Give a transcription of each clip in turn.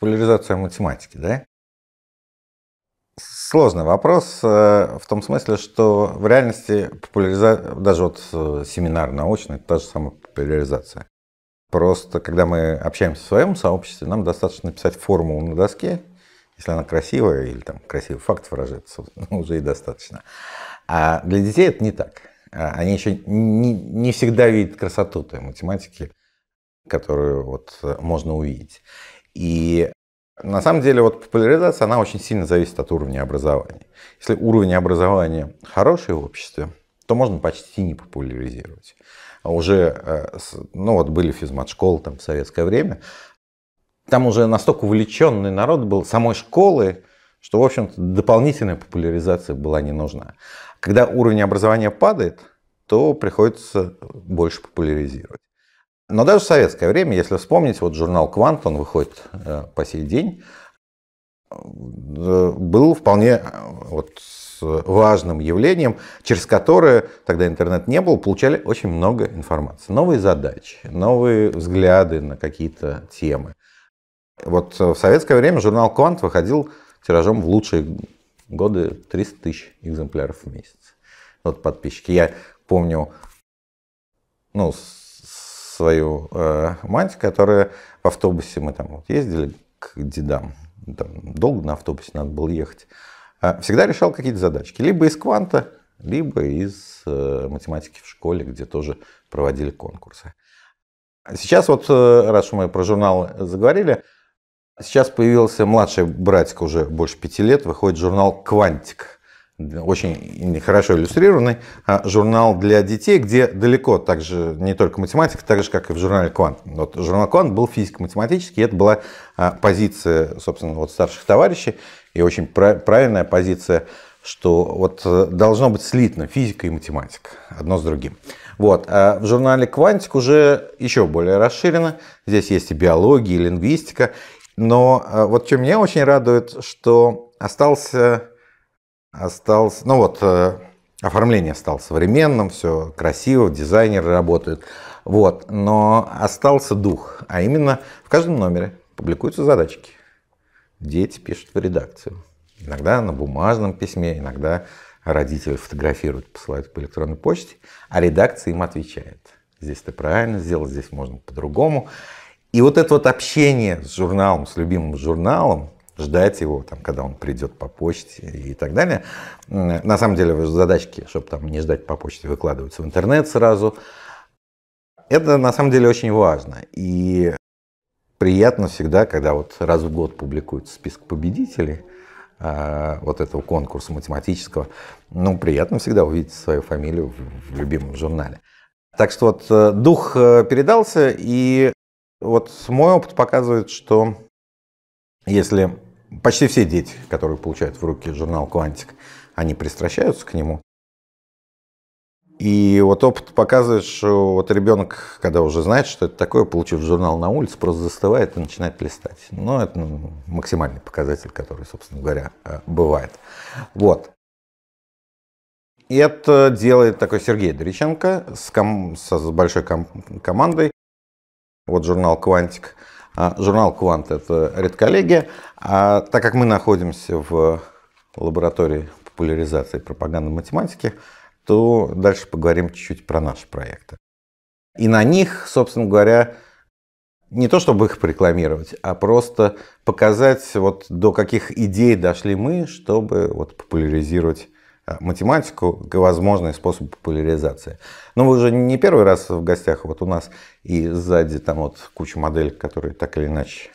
Популяризация математики, да? Сложный вопрос в том смысле, что в реальности популяризация, даже вот семинар научный, это та же самая популяризация. Просто когда мы общаемся в своем сообществе, нам достаточно написать формулу на доске, если она красивая или там красивый факт выражается, уже и достаточно. А для детей это не так. Они еще не всегда видят красоту той математики, которую вот можно увидеть. И на самом деле вот популяризация, она очень сильно зависит от уровня образования. Если уровень образования хороший в обществе, то можно почти не популяризировать. Уже, ну вот были физмат-школы там в советское время, там уже настолько увлеченный народ был самой школы, что, в общем-то, дополнительная популяризация была не нужна. Когда уровень образования падает, то приходится больше популяризировать. Но даже в советское время, если вспомнить, вот журнал «Квант», он выходит по сей день, был вполне вот важным явлением, через которое, тогда интернет не был, получали очень много информации. Новые задачи, новые взгляды на какие-то темы. Вот в советское время журнал «Квант» выходил тиражом в лучшие годы 300 тысяч экземпляров в месяц. Вот подписчики. Я помню, ну, свою мать, которая в автобусе, мы там вот ездили к дедам, там долго на автобусе надо было ехать, всегда решал какие-то задачки, либо из «Кванта», либо из математики в школе, где тоже проводили конкурсы. Сейчас вот, раз что мы про журнал заговорили, сейчас появился младший братик, уже больше 5 лет, выходит журнал «Квантик». Очень хорошо иллюстрированный журнал для детей, где далеко также не только математика, так же, как и в журнале «Квант». Вот журнал «Квант» был физико-математический, это была позиция, собственно, вот старших товарищей, и очень правильная позиция, что вот должно быть слитно физика и математика одно с другим. Вот. А в журнале «Квантик» уже еще более расширено, здесь есть и биология, и лингвистика, но вот что меня очень радует, что остался, ну вот, оформление стало современным, все красиво, дизайнеры работают, вот, но остался дух, а именно в каждом номере публикуются задачки, дети пишут в редакцию, иногда на бумажном письме, иногда родители фотографируют, посылают по электронной почте, а редакция им отвечает, здесь ты правильно сделал, здесь можно по-другому, и вот это вот общение с журналом, с любимым журналом, ждать его, там, когда он придет по почте и так далее. На самом деле задачки, чтобы там не ждать по почте, выкладываются в интернет сразу. Это на самом деле очень важно. И приятно всегда, когда вот раз в год публикуется список победителей вот этого конкурса математического. Ну, приятно всегда увидеть свою фамилию в любимом журнале. Так что вот дух передался, и вот мой опыт показывает, что если почти все дети, которые получают в руки журнал «Квантик», они пристращаются к нему. И вот опыт показывает, что вот ребенок, когда уже знает, что это такое, получив журнал на улице, просто застывает и начинает листать. Но это максимальный показатель, который, собственно говоря, бывает. Вот. И это делает такой Сергей Дориченко с большой командой. Вот журнал «Квантик». Журнал «Квант» — это редколлегия, а так как мы находимся в лаборатории популяризации и пропаганды математики, то дальше поговорим чуть-чуть про наши проекты. И на них, собственно говоря, не то чтобы их рекламировать, а просто показать, вот до каких идей дошли мы, чтобы вот популяризировать математику, возможные способы популяризации. Но вы уже не первый раз в гостях вот у нас, и сзади там вот куча моделей, которые так или иначе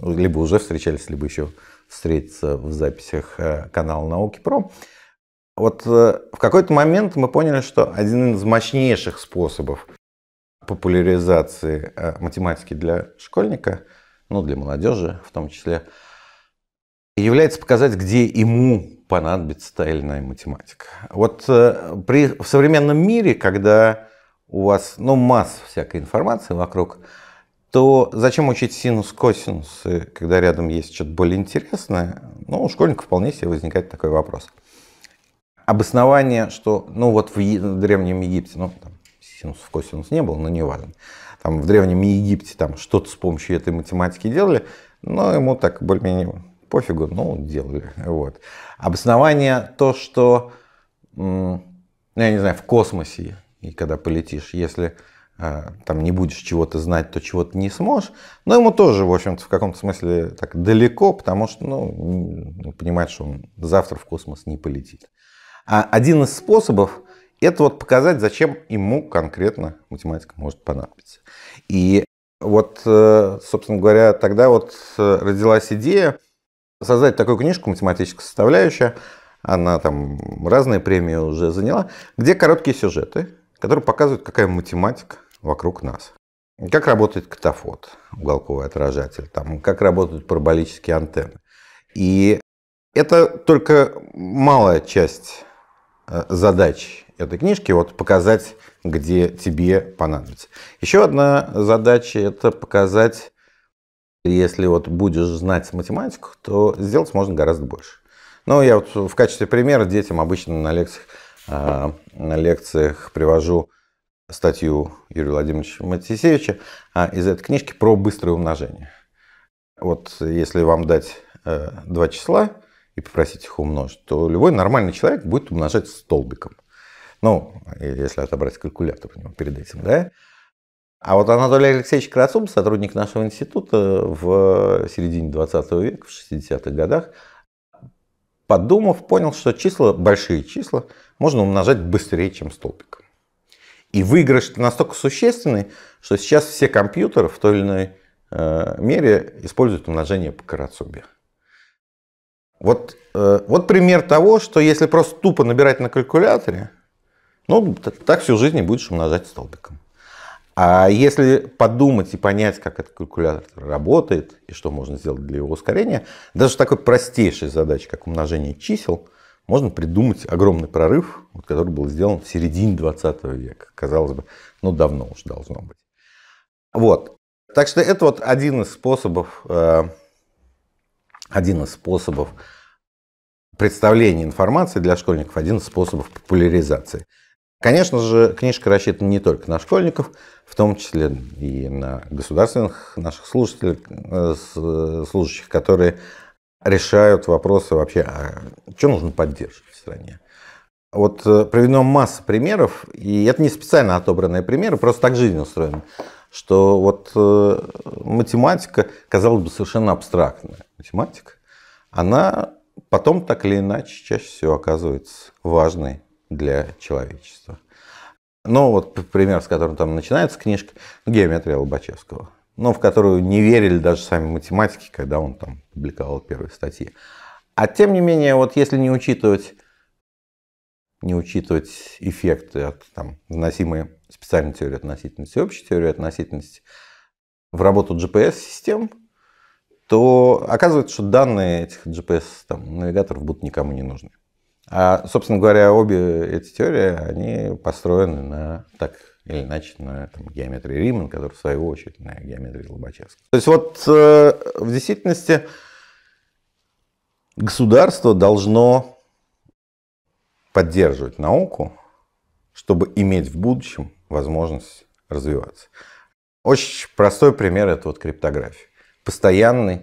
либо уже встречались, либо еще встретятся в записях канала «Науки ПРО». Вот в какой-то момент мы поняли, что один из мощнейших способов популяризации математики для школьника, ну для молодежи в том числе, является показать, где ему понадобится та или иная математика. Вот в современном мире, когда у вас, ну, масса всякой информации вокруг, то зачем учить синус, косинус, когда рядом есть что-то более интересное? Ну, у школьника вполне себе возникает такой вопрос. Обоснование, что, ну, вот в Древнем Египте, ну, там синусов, косинус не было, но не важно. там, в Древнем Египте там что-то с помощью этой математики делали, но ему так более-менее пофигу, ну, делали. Вот. Обоснование то, что, ну, я не знаю, в космосе, и когда полетишь, если там не будешь чего-то знать, то чего-то не сможешь. Но ему тоже, в общем-то, в каком-то смысле так далеко, потому что, ну, понимает, что он завтра в космос не полетит. А один из способов — это вот показать, зачем ему конкретно математика может понадобиться. И вот, собственно говоря, тогда вот родилась идея создать такую книжку «Математическая составляющая». Она там разные премии уже заняла, где короткие сюжеты, которые показывают, какая математика вокруг нас. Как работает катафот, уголковый отражатель, там, как работают параболические антенны. И это только малая часть задач этой книжки, вот показать, где тебе понадобится. Еще одна задача — это показать, если вот будешь знать математику, то сделать можно гораздо больше. Ну, я вот в качестве примера детям обычно на лекциях привожу статью Юрия Владимировича Матисевича из этой книжки про быстрое умножение. Вот если вам дать два числа и попросить их умножить, то любой нормальный человек будет умножать столбиком. Ну, если отобрать калькулятор у него перед этим, да? А вот Анатолий Алексеевич Карацуб, сотрудник нашего института, в середине 20 века, в 60-х годах, подумав, понял, что числа, большие числа, можно умножать быстрее, чем столбиком. И выигрыш настолько существенный, что сейчас все компьютеры в той или иной мере используют умножение по Карацубе. Вот пример того, что если просто тупо набирать на калькуляторе, ну, так всю жизнь будешь умножать столбиком. А если подумать и понять, как этот калькулятор работает и что можно сделать для его ускорения, даже такой простейшей задачи, как умножение чисел, можно придумать огромный прорыв, который был сделан в середине 20 века. Казалось бы, ну, давно уж должно быть. Вот. Так что это вот один из способов представления информации для школьников, один из способов популяризации. Конечно же, книжка рассчитана не только на школьников, в том числе и на государственных наших служителей, служащих, которые решают вопросы вообще, а что нужно поддерживать в стране. Вот приведена масса примеров, и это не специально отобранные примеры, просто так жизнь устроена, что вот математика, казалось бы, совершенно абстрактная математика, она потом так или иначе чаще всего оказывается важной для человечества. Ну вот пример, с которым там начинается книжка, «Геометрия Лобачевского», ну, в которую не верили даже сами математики, когда он там публиковал первые статьи. А тем не менее, вот если не учитывать эффекты от там вносимой специальной теории относительности, общей теории относительности в работу GPS-систем, то оказывается, что данные этих GPS-навигаторов будут никому не нужны. А, собственно говоря, обе эти теории, они построены на, так или иначе, на там, геометрии Риман, который в свою очередь на геометрии Лобачевского. То есть вот в действительности государство должно поддерживать науку, чтобы иметь в будущем возможность развиваться. Очень простой пример — это вот криптография. Постоянный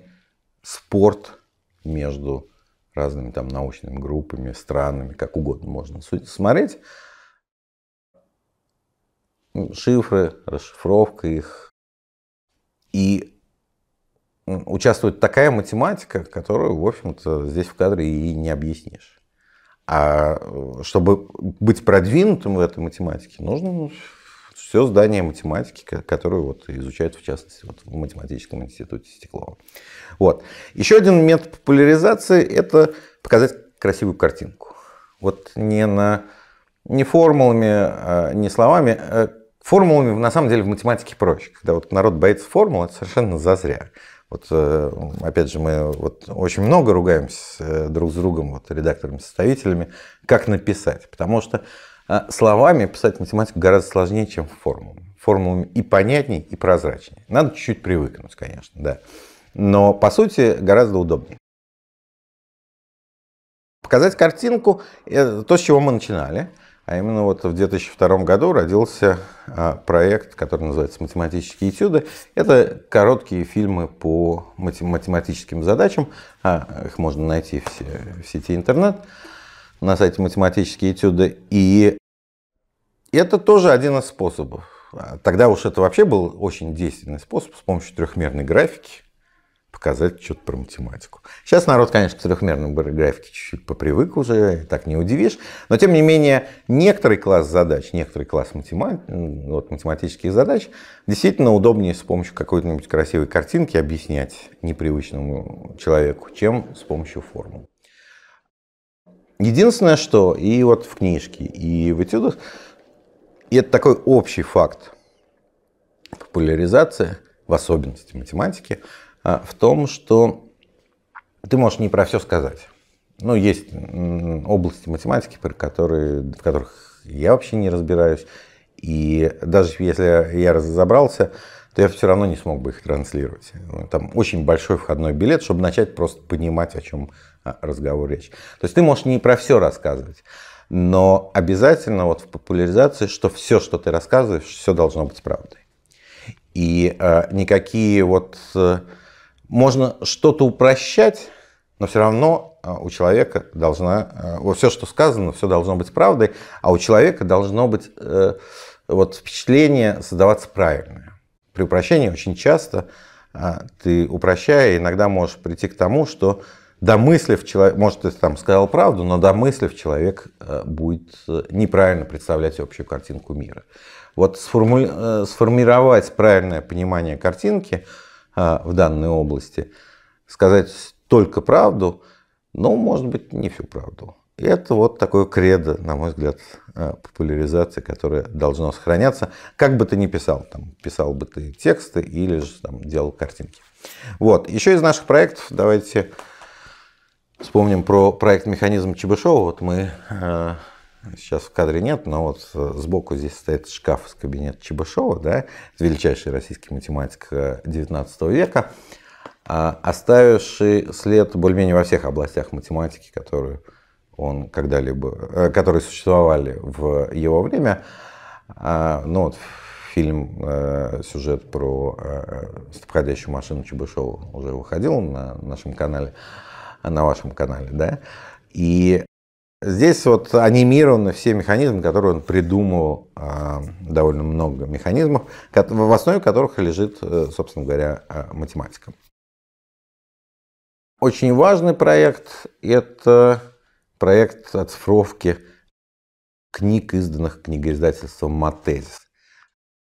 спорт между разными там научными группами, странами, как угодно можно смотреть. Шифры, расшифровка их. И участвует такая математика, которую, в общем-то, здесь в кадре и не объяснишь. А чтобы быть продвинутым в этой математике, нужно все здание математики, которую вот изучают, в частности, вот в Математическом институте Стеклова. Вот. Еще один метод популяризации — это показать красивую картинку. Вот не формулами, не словами. Формулами, на самом деле, в математике проще. Когда вот народ боится формул, это совершенно зазря. Вот, опять же, мы вот очень много ругаемся друг с другом, вот, редакторами, составителями, как написать. Потому что словами писать математику гораздо сложнее, чем формулами. Формулами и понятнее, и прозрачнее. Надо чуть-чуть привыкнуть, конечно, да. Но, по сути, гораздо удобнее. Показать картинку — это то, с чего мы начинали. А именно вот в 2002 году родился проект, который называется «Математические этюды». Это короткие фильмы по математическим задачам. Их можно найти в сети интернет, на сайте «Математические этюды». И это тоже один из способов. Тогда уж это вообще был очень действенный способ с помощью трехмерной графики показать что-то про математику. Сейчас народ, конечно, к трехмерной графике чуть-чуть попривык уже, так не удивишь. Но, тем не менее, некоторый класс задач, некоторый класс математических задач действительно удобнее с помощью какой-нибудь красивой картинки объяснять непривычному человеку, чем с помощью формул. Единственное, что и вот в книжке, и в этюдах, и это такой общий факт популяризации, в особенности математики, в том, что ты можешь не про все сказать. Ну, есть области математики, в которых я вообще не разбираюсь. И даже если я разобрался, то я все равно не смог бы их транслировать. Там очень большой входной билет, чтобы начать просто понимать, о чем разговор речь. То есть ты можешь не про все рассказывать, но обязательно вот в популяризации, что все, что ты рассказываешь, все должно быть правдой. И никакие вот... Можно что-то упрощать, но все равно у человека должна... все, что сказано, все должно быть правдой, а у человека должно быть впечатление создаваться правильное. При упрощении очень часто ты, упрощая, иногда можешь прийти к тому, что домыслив человек... Может, ты там сказал правду, но домыслив человек будет неправильно представлять общую картинку мира. Вот сформировать правильное понимание картинки в данной области, сказать только правду, но, может быть, не всю правду. И это вот такое кредо, на мой взгляд, популяризации, которое должно сохраняться, как бы ты ни писал, там, писал бы ты тексты или же там, делал картинки. Вот. Еще из наших проектов давайте вспомним про проект «Механизм Чебышева». Вот мы... Сейчас в кадре нет, но вот сбоку здесь стоит шкаф из кабинета Чебышева, да, величайший российский математик 19 века, оставивший след более-менее во всех областях математики, которые которые существовали в его время. Ну вот фильм, сюжет про стопходящую машину Чебышева уже выходил на нашем канале, на вашем канале, да, и здесь вот анимированы все механизмы, которые он придумал, довольно много механизмов, в основе которых лежит, собственно говоря, математика. Очень важный проект – это проект оцифровки книг, изданных книгоиздательством «Матезис».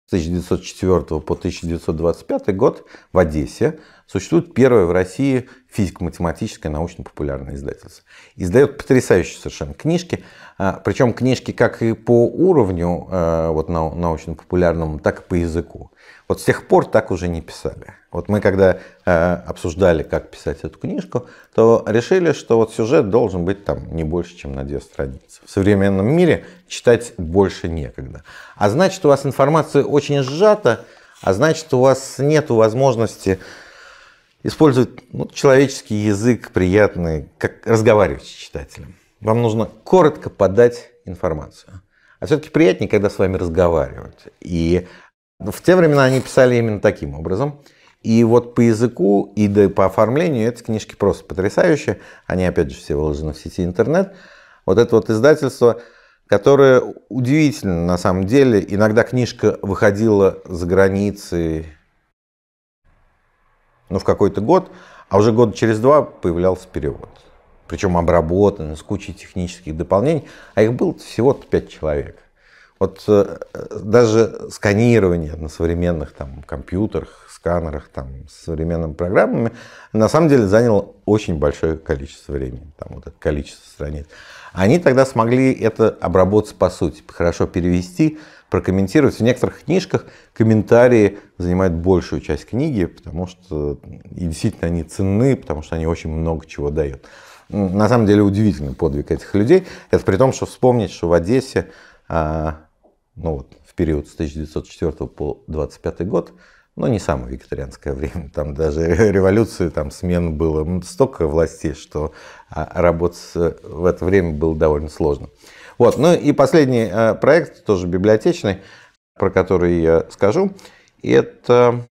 С 1904 по 1925 год в Одессе существует первое в России физико-математическое научно-популярное издательство. Издает потрясающие совершенно книжки, причем книжки как и по уровню вот, научно-популярному, так и по языку. Вот с тех пор так уже не писали. Вот мы когда обсуждали, как писать эту книжку, то решили, что вот сюжет должен быть там не больше, чем на 2 страницы. В современном мире читать больше некогда. А значит, у вас информация очень сжата, а значит, у вас нет возможности... использовать человеческий язык, приятный, как разговаривать с читателем. Вам нужно коротко подать информацию. А все-таки приятнее, когда с вами разговаривают. И в те времена они писали именно таким образом. И вот по языку и да, по оформлению эти книжки просто потрясающие. Они, опять же, все выложены в сети интернет. Вот это вот издательство, которое удивительно, на самом деле. Иногда книжка выходила за границей, в какой-то год, а уже года через 2 появлялся перевод. Причем обработан, с кучей технических дополнений, а их было всего-то 5 человек. Вот даже сканирование на современных там, компьютерах, сканерах, там, с современными программами, на самом деле заняло очень большое количество времени, там, вот это количество страниц. Они тогда смогли это обработать по сути, хорошо перевести, прокомментировать. В некоторых книжках комментарии занимают большую часть книги, потому что и действительно они ценны, потому что они очень много чего дают. На самом деле удивительный подвиг этих людей. Это при том, что вспомнить, что в Одессе в период с 1904 по 1925 год, не самое вегетарианское время, там даже революцию, там смен было столько властей, что работать в это время было довольно сложно. Вот. Ну и последний проект, тоже библиотечный, про который я скажу. Это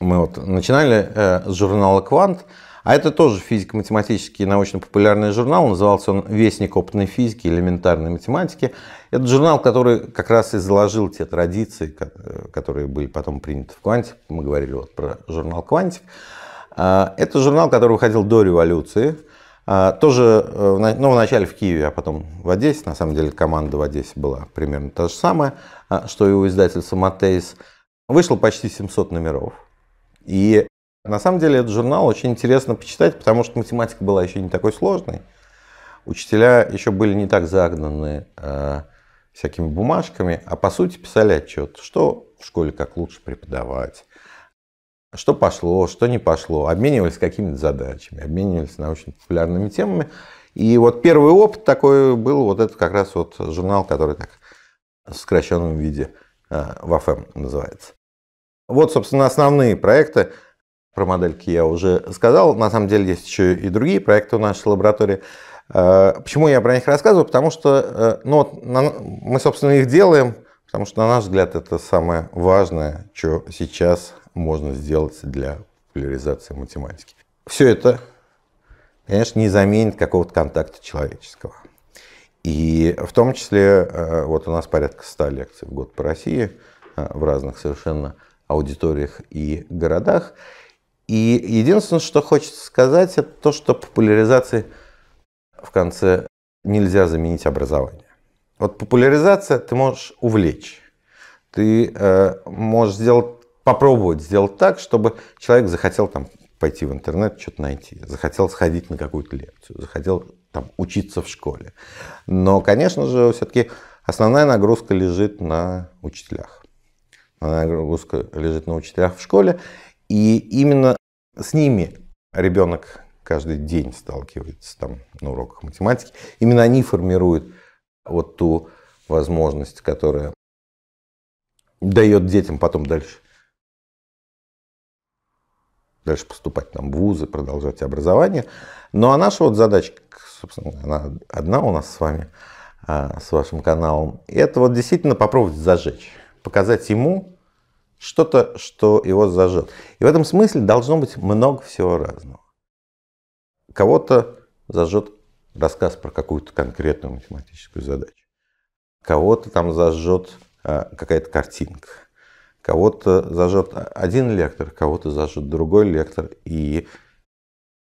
мы вот начинали с журнала «Квант». А это тоже физико-математический научно-популярный журнал. Назывался он «Вестник опытной физики и элементарной математики». Это журнал, который как раз и заложил те традиции, которые были потом приняты в «Квантик». Мы говорили вот про журнал «Квантик». Это журнал, который выходил до революции. Тоже, ну, вначале в Киеве, а потом в Одессе. На самом деле команда в Одессе была примерно та же самая, что и у издательства «Матезис». Вышло почти 700 номеров. И на самом деле этот журнал очень интересно почитать, потому что математика была еще не такой сложной. Учителя еще были не так загнаны всякими бумажками, а по сути писали отчет, что в школе как лучше преподавать, что пошло, что не пошло, обменивались какими-то задачами, обменивались научно-популярными темами. И вот первый опыт такой был, вот это как раз вот журнал, который так в сокращенном виде ВАФЭМ называется. Вот, собственно, основные проекты. Про модельки я уже сказал. На самом деле есть еще и другие проекты в нашей лаборатории. Почему я про них рассказываю? Потому что мы, собственно, их делаем, потому что, на наш взгляд, это самое важное, что сейчас можно сделать для популяризации математики. Все это, конечно, не заменит какого-то контакта человеческого. И в том числе, вот у нас порядка 100 лекций в год по России, в разных совершенно аудиториях и городах. И единственное, что хочется сказать, это то, что популяризации в конце нельзя заменить образование. Вот популяризация ты можешь увлечь. Ты можешь попробовать сделать так, чтобы человек захотел там пойти в интернет, что-то найти, захотел сходить на какую-то лекцию, захотел там учиться в школе. Но, конечно же, все-таки основная нагрузка лежит на учителях. Нагрузка лежит на учителях в школе. И именно с ними ребенок каждый день сталкивается там, на уроках математики. Именно они формируют вот ту возможность, которая дает детям потом дальше поступать там, в вузы, продолжать образование. Ну а наша вот задача, собственно, она одна у нас с вами, с вашим каналом, это вот действительно попробовать зажечь, показать ему что-то, что его зажжет. И в этом смысле должно быть много всего разного. Кого-то зажжет рассказ про какую-то конкретную математическую задачу. Кого-то там зажжет какая-то картинка. Кого-то зажжет один лектор, кого-то зажжет другой лектор. И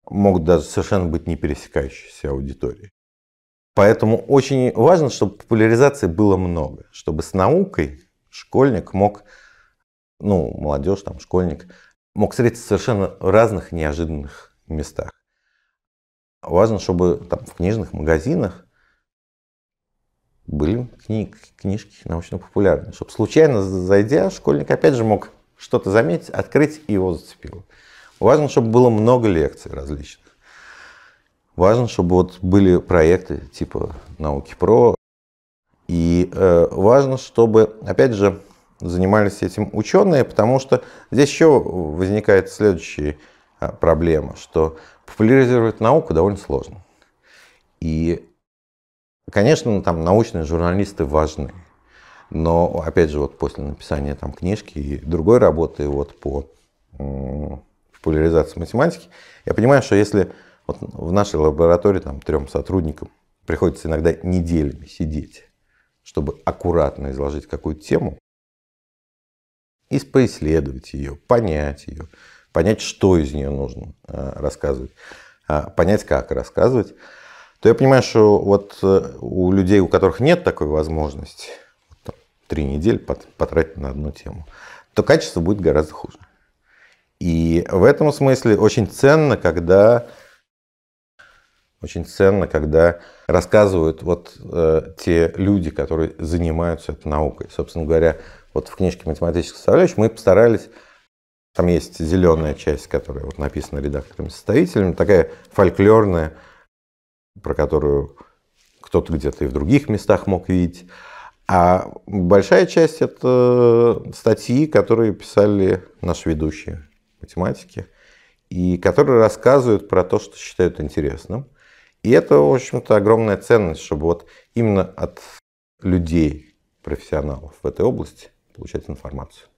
могут даже совершенно быть не пересекающиеся аудитории. Поэтому очень важно, чтобы популяризации было много. Чтобы с наукой школьник мог... Ну, молодежь, там, школьник, мог встретиться в совершенно разных неожиданных местах. Важно, чтобы там, в книжных магазинах были книжки научно-популярные, чтобы случайно зайдя, школьник опять же мог что-то заметить, открыть и его зацепило. Важно, чтобы было много лекций различных. Важно, чтобы вот были проекты типа «Науки ПРО». И важно, чтобы, опять же, занимались этим ученые, потому что здесь еще возникает следующая проблема, что популяризировать науку довольно сложно. И, конечно, там научные журналисты важны, но, опять же, вот после написания там книжки и другой работы вот по популяризации математики, я понимаю, что если вот в нашей лаборатории там 3 сотрудникам приходится иногда неделями сидеть, чтобы аккуратно изложить какую-то тему, и поисследовать ее, понять, что из нее нужно рассказывать, понять, как рассказывать, то я понимаю, что вот у людей, у которых нет такой возможности, вот там, 3 недели потратить на одну тему, то качество будет гораздо хуже. И в этом смысле очень ценно, когда рассказывают вот те люди, которые занимаются этой наукой. Собственно говоря, вот в книжке «Математическая составляющая» мы постарались, там есть зеленая часть, которая вот написана редакторами-составителями, такая фольклорная, про которую кто-то где-то и в других местах мог видеть. А большая часть – это статьи, которые писали наши ведущие математики, и которые рассказывают про то, что считают интересным. И это, в общем-то, огромная ценность, чтобы вот именно от людей, профессионалов в этой области получать информацию.